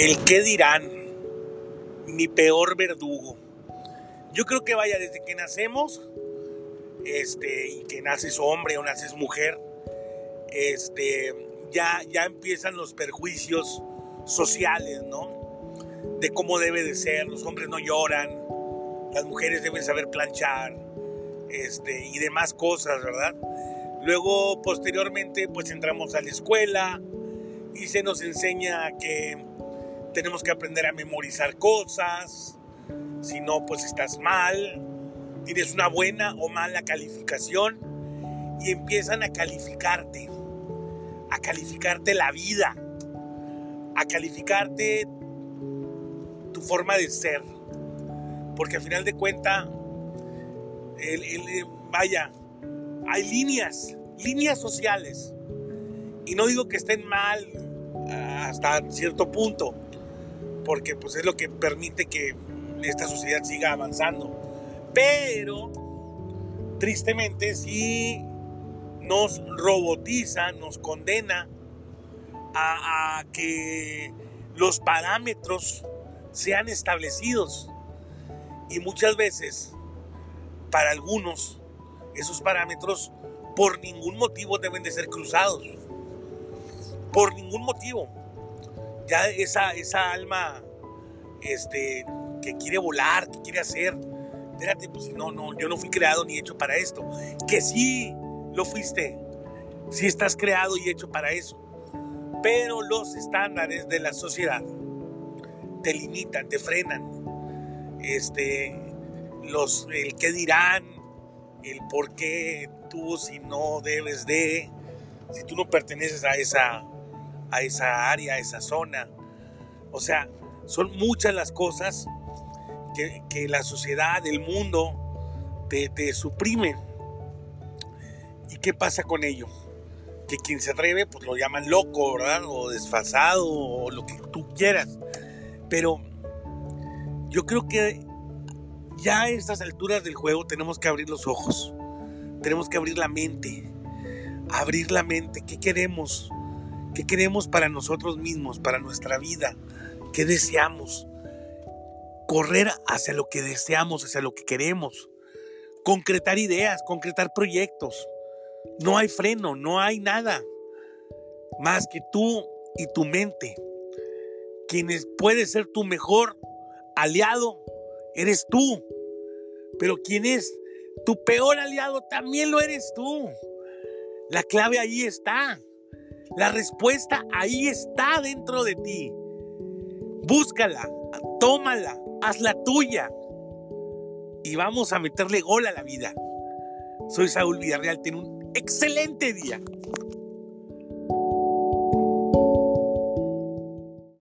El qué dirán, mi peor verdugo. Yo creo que vaya, desde que nacemos, y que naces hombre o naces mujer, ya empiezan los perjuicios sociales, ¿no? De cómo debe de ser, los hombres no lloran, las mujeres deben saber planchar, y demás cosas, ¿verdad? Luego, posteriormente, pues entramos a la escuela y se nos enseña que tenemos que aprender a memorizar cosas, si no, pues estás mal, tienes una buena o mala calificación y empiezan a calificarte la vida, a calificarte tu forma de ser, porque al final de cuentas, hay líneas sociales, y no digo que estén mal hasta cierto punto, porque pues es lo que permite que esta sociedad siga avanzando, pero tristemente sí nos robotiza, nos condena a que los parámetros sean establecidos, y muchas veces para algunos esos parámetros por ningún motivo deben de ser cruzados, por ningún motivo. Ya esa alma que quiere volar, que quiere hacer, espérate, pues no, yo no fui creado ni hecho para esto. Que sí lo fuiste, sí estás creado y hecho para eso, pero los estándares de la sociedad te limitan, te frenan, el qué dirán, el por qué tú si no debes de, si tú no perteneces a esa área, a esa zona. O sea, son muchas las cosas que la sociedad, el mundo te suprime. ¿Y qué pasa con ello? Que quien se atreve, pues lo llaman loco, ¿verdad? O desfasado, o lo que tú quieras. Pero yo creo que ya a estas alturas del juego tenemos que abrir los ojos, tenemos que abrir la mente. Abrir la mente, ¿qué queremos? ¿Qué queremos para nosotros mismos, para nuestra vida? ¿Qué deseamos? Correr hacia lo que deseamos, hacia lo que queremos. Concretar ideas, concretar proyectos. No hay freno, no hay nada más que tú y tu mente. Quienes puede ser tu mejor aliado eres tú, pero quien es tu peor aliado también lo eres tú. La clave ahí está. La respuesta ahí está dentro de ti. Búscala, tómala, hazla tuya. Y vamos a meterle gol a la vida. Soy Saúl Villarreal, ten un excelente día.